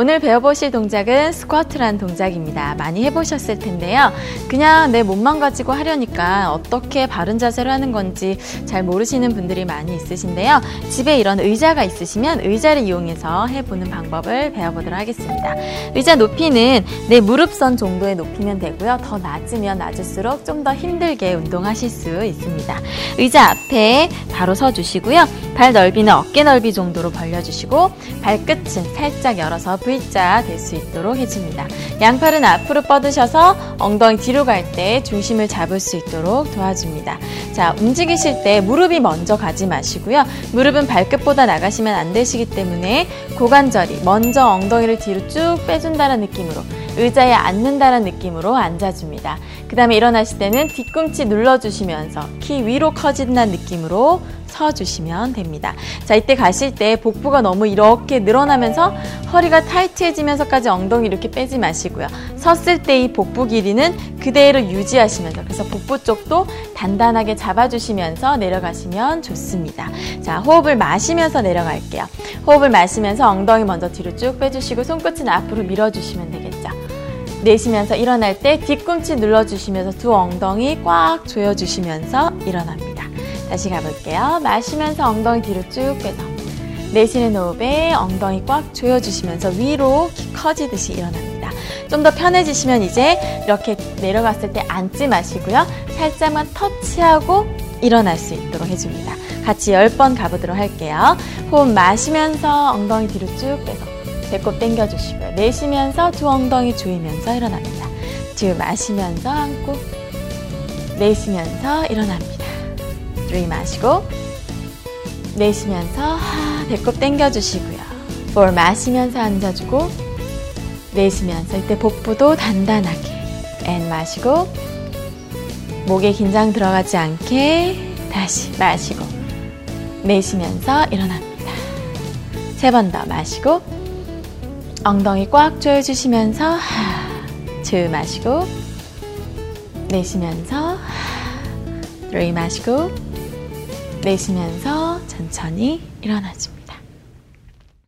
오늘 배워보실 동작은 스쿼트라는 동작입니다. 많이 해보셨을 텐데요. 그냥 내 몸만 가지고 하려니까 어떻게 바른 자세로 하는 건지 잘 모르시는 분들이 많이 있으신데요. 집에 이런 의자가 있으시면 의자를 이용해서 해보는 방법을 배워보도록 하겠습니다. 의자 높이는 내 무릎선 정도의 높이면 되고요. 더 낮으면 낮을수록 좀 더 힘들게 운동하실 수 있습니다. 의자 앞에 바로 서주시고요. 발 넓이는 어깨 넓이 정도로 벌려주시고 발끝은 살짝 열어서 V자 될 수 있도록 해줍니다. 양팔은 앞으로 뻗으셔서 엉덩이 뒤로 갈 때 중심을 잡을 수 있도록 도와줍니다. 자, 움직이실 때 무릎이 먼저 가지 마시고요. 무릎은 발끝보다 나가시면 안 되시기 때문에 고관절이 먼저 엉덩이를 뒤로 쭉 빼준다는 느낌으로 의자에 앉는다는 느낌으로 앉아줍니다. 그 다음에 일어나실 때는 뒤꿈치 눌러주시면서 키 위로 커진다는 느낌으로 서주시면 됩니다. 자, 이때 가실 때 복부가 너무 이렇게 늘어나면서 허리가 타이트해지면서까지 엉덩이 이렇게 빼지 마시고요. 섰을 때 이 복부 길이는 그대로 유지하시면서 그래서 복부 쪽도 단단하게 잡아주시면서 내려가시면 좋습니다. 자, 호흡을 마시면서 내려갈게요. 호흡을 마시면서 엉덩이 먼저 뒤로 쭉 빼주시고 손끝은 앞으로 밀어주시면 되겠죠. 내쉬면서 일어날 때 뒤꿈치 눌러주시면서 두 엉덩이 꽉 조여주시면서 일어납니다. 다시 가볼게요. 마시면서 엉덩이 뒤로 쭉 빼서 내쉬는 호흡에 엉덩이 꽉 조여주시면서 위로 키 커지듯이 일어납니다. 좀 더 편해지시면 이제 이렇게 내려갔을 때 앉지 마시고요. 살짝만 터치하고 일어날 수 있도록 해줍니다. 같이 10번 가보도록 할게요. 호흡 마시면서 엉덩이 뒤로 쭉 빼서 배꼽 당겨주시고요. 내쉬면서 두 엉덩이 조이면서 일어납니다. 뒤로 마시면서 안고 내쉬면서 일어납니다. 들이마시고 내쉬면서 배꼽 당겨주시고요. 4 마시면서 앉아주고 내쉬면서 이때 복부도 단단하게 N 마시고 목에 긴장 들어가지 않게 다시 마시고 내쉬면서 일어납니다. 3번 더 마시고 엉덩이 꽉 조여주시면서 하2 마시고 내쉬면서 하3 마시고 내쉬면서 천천히 일어나줍니다.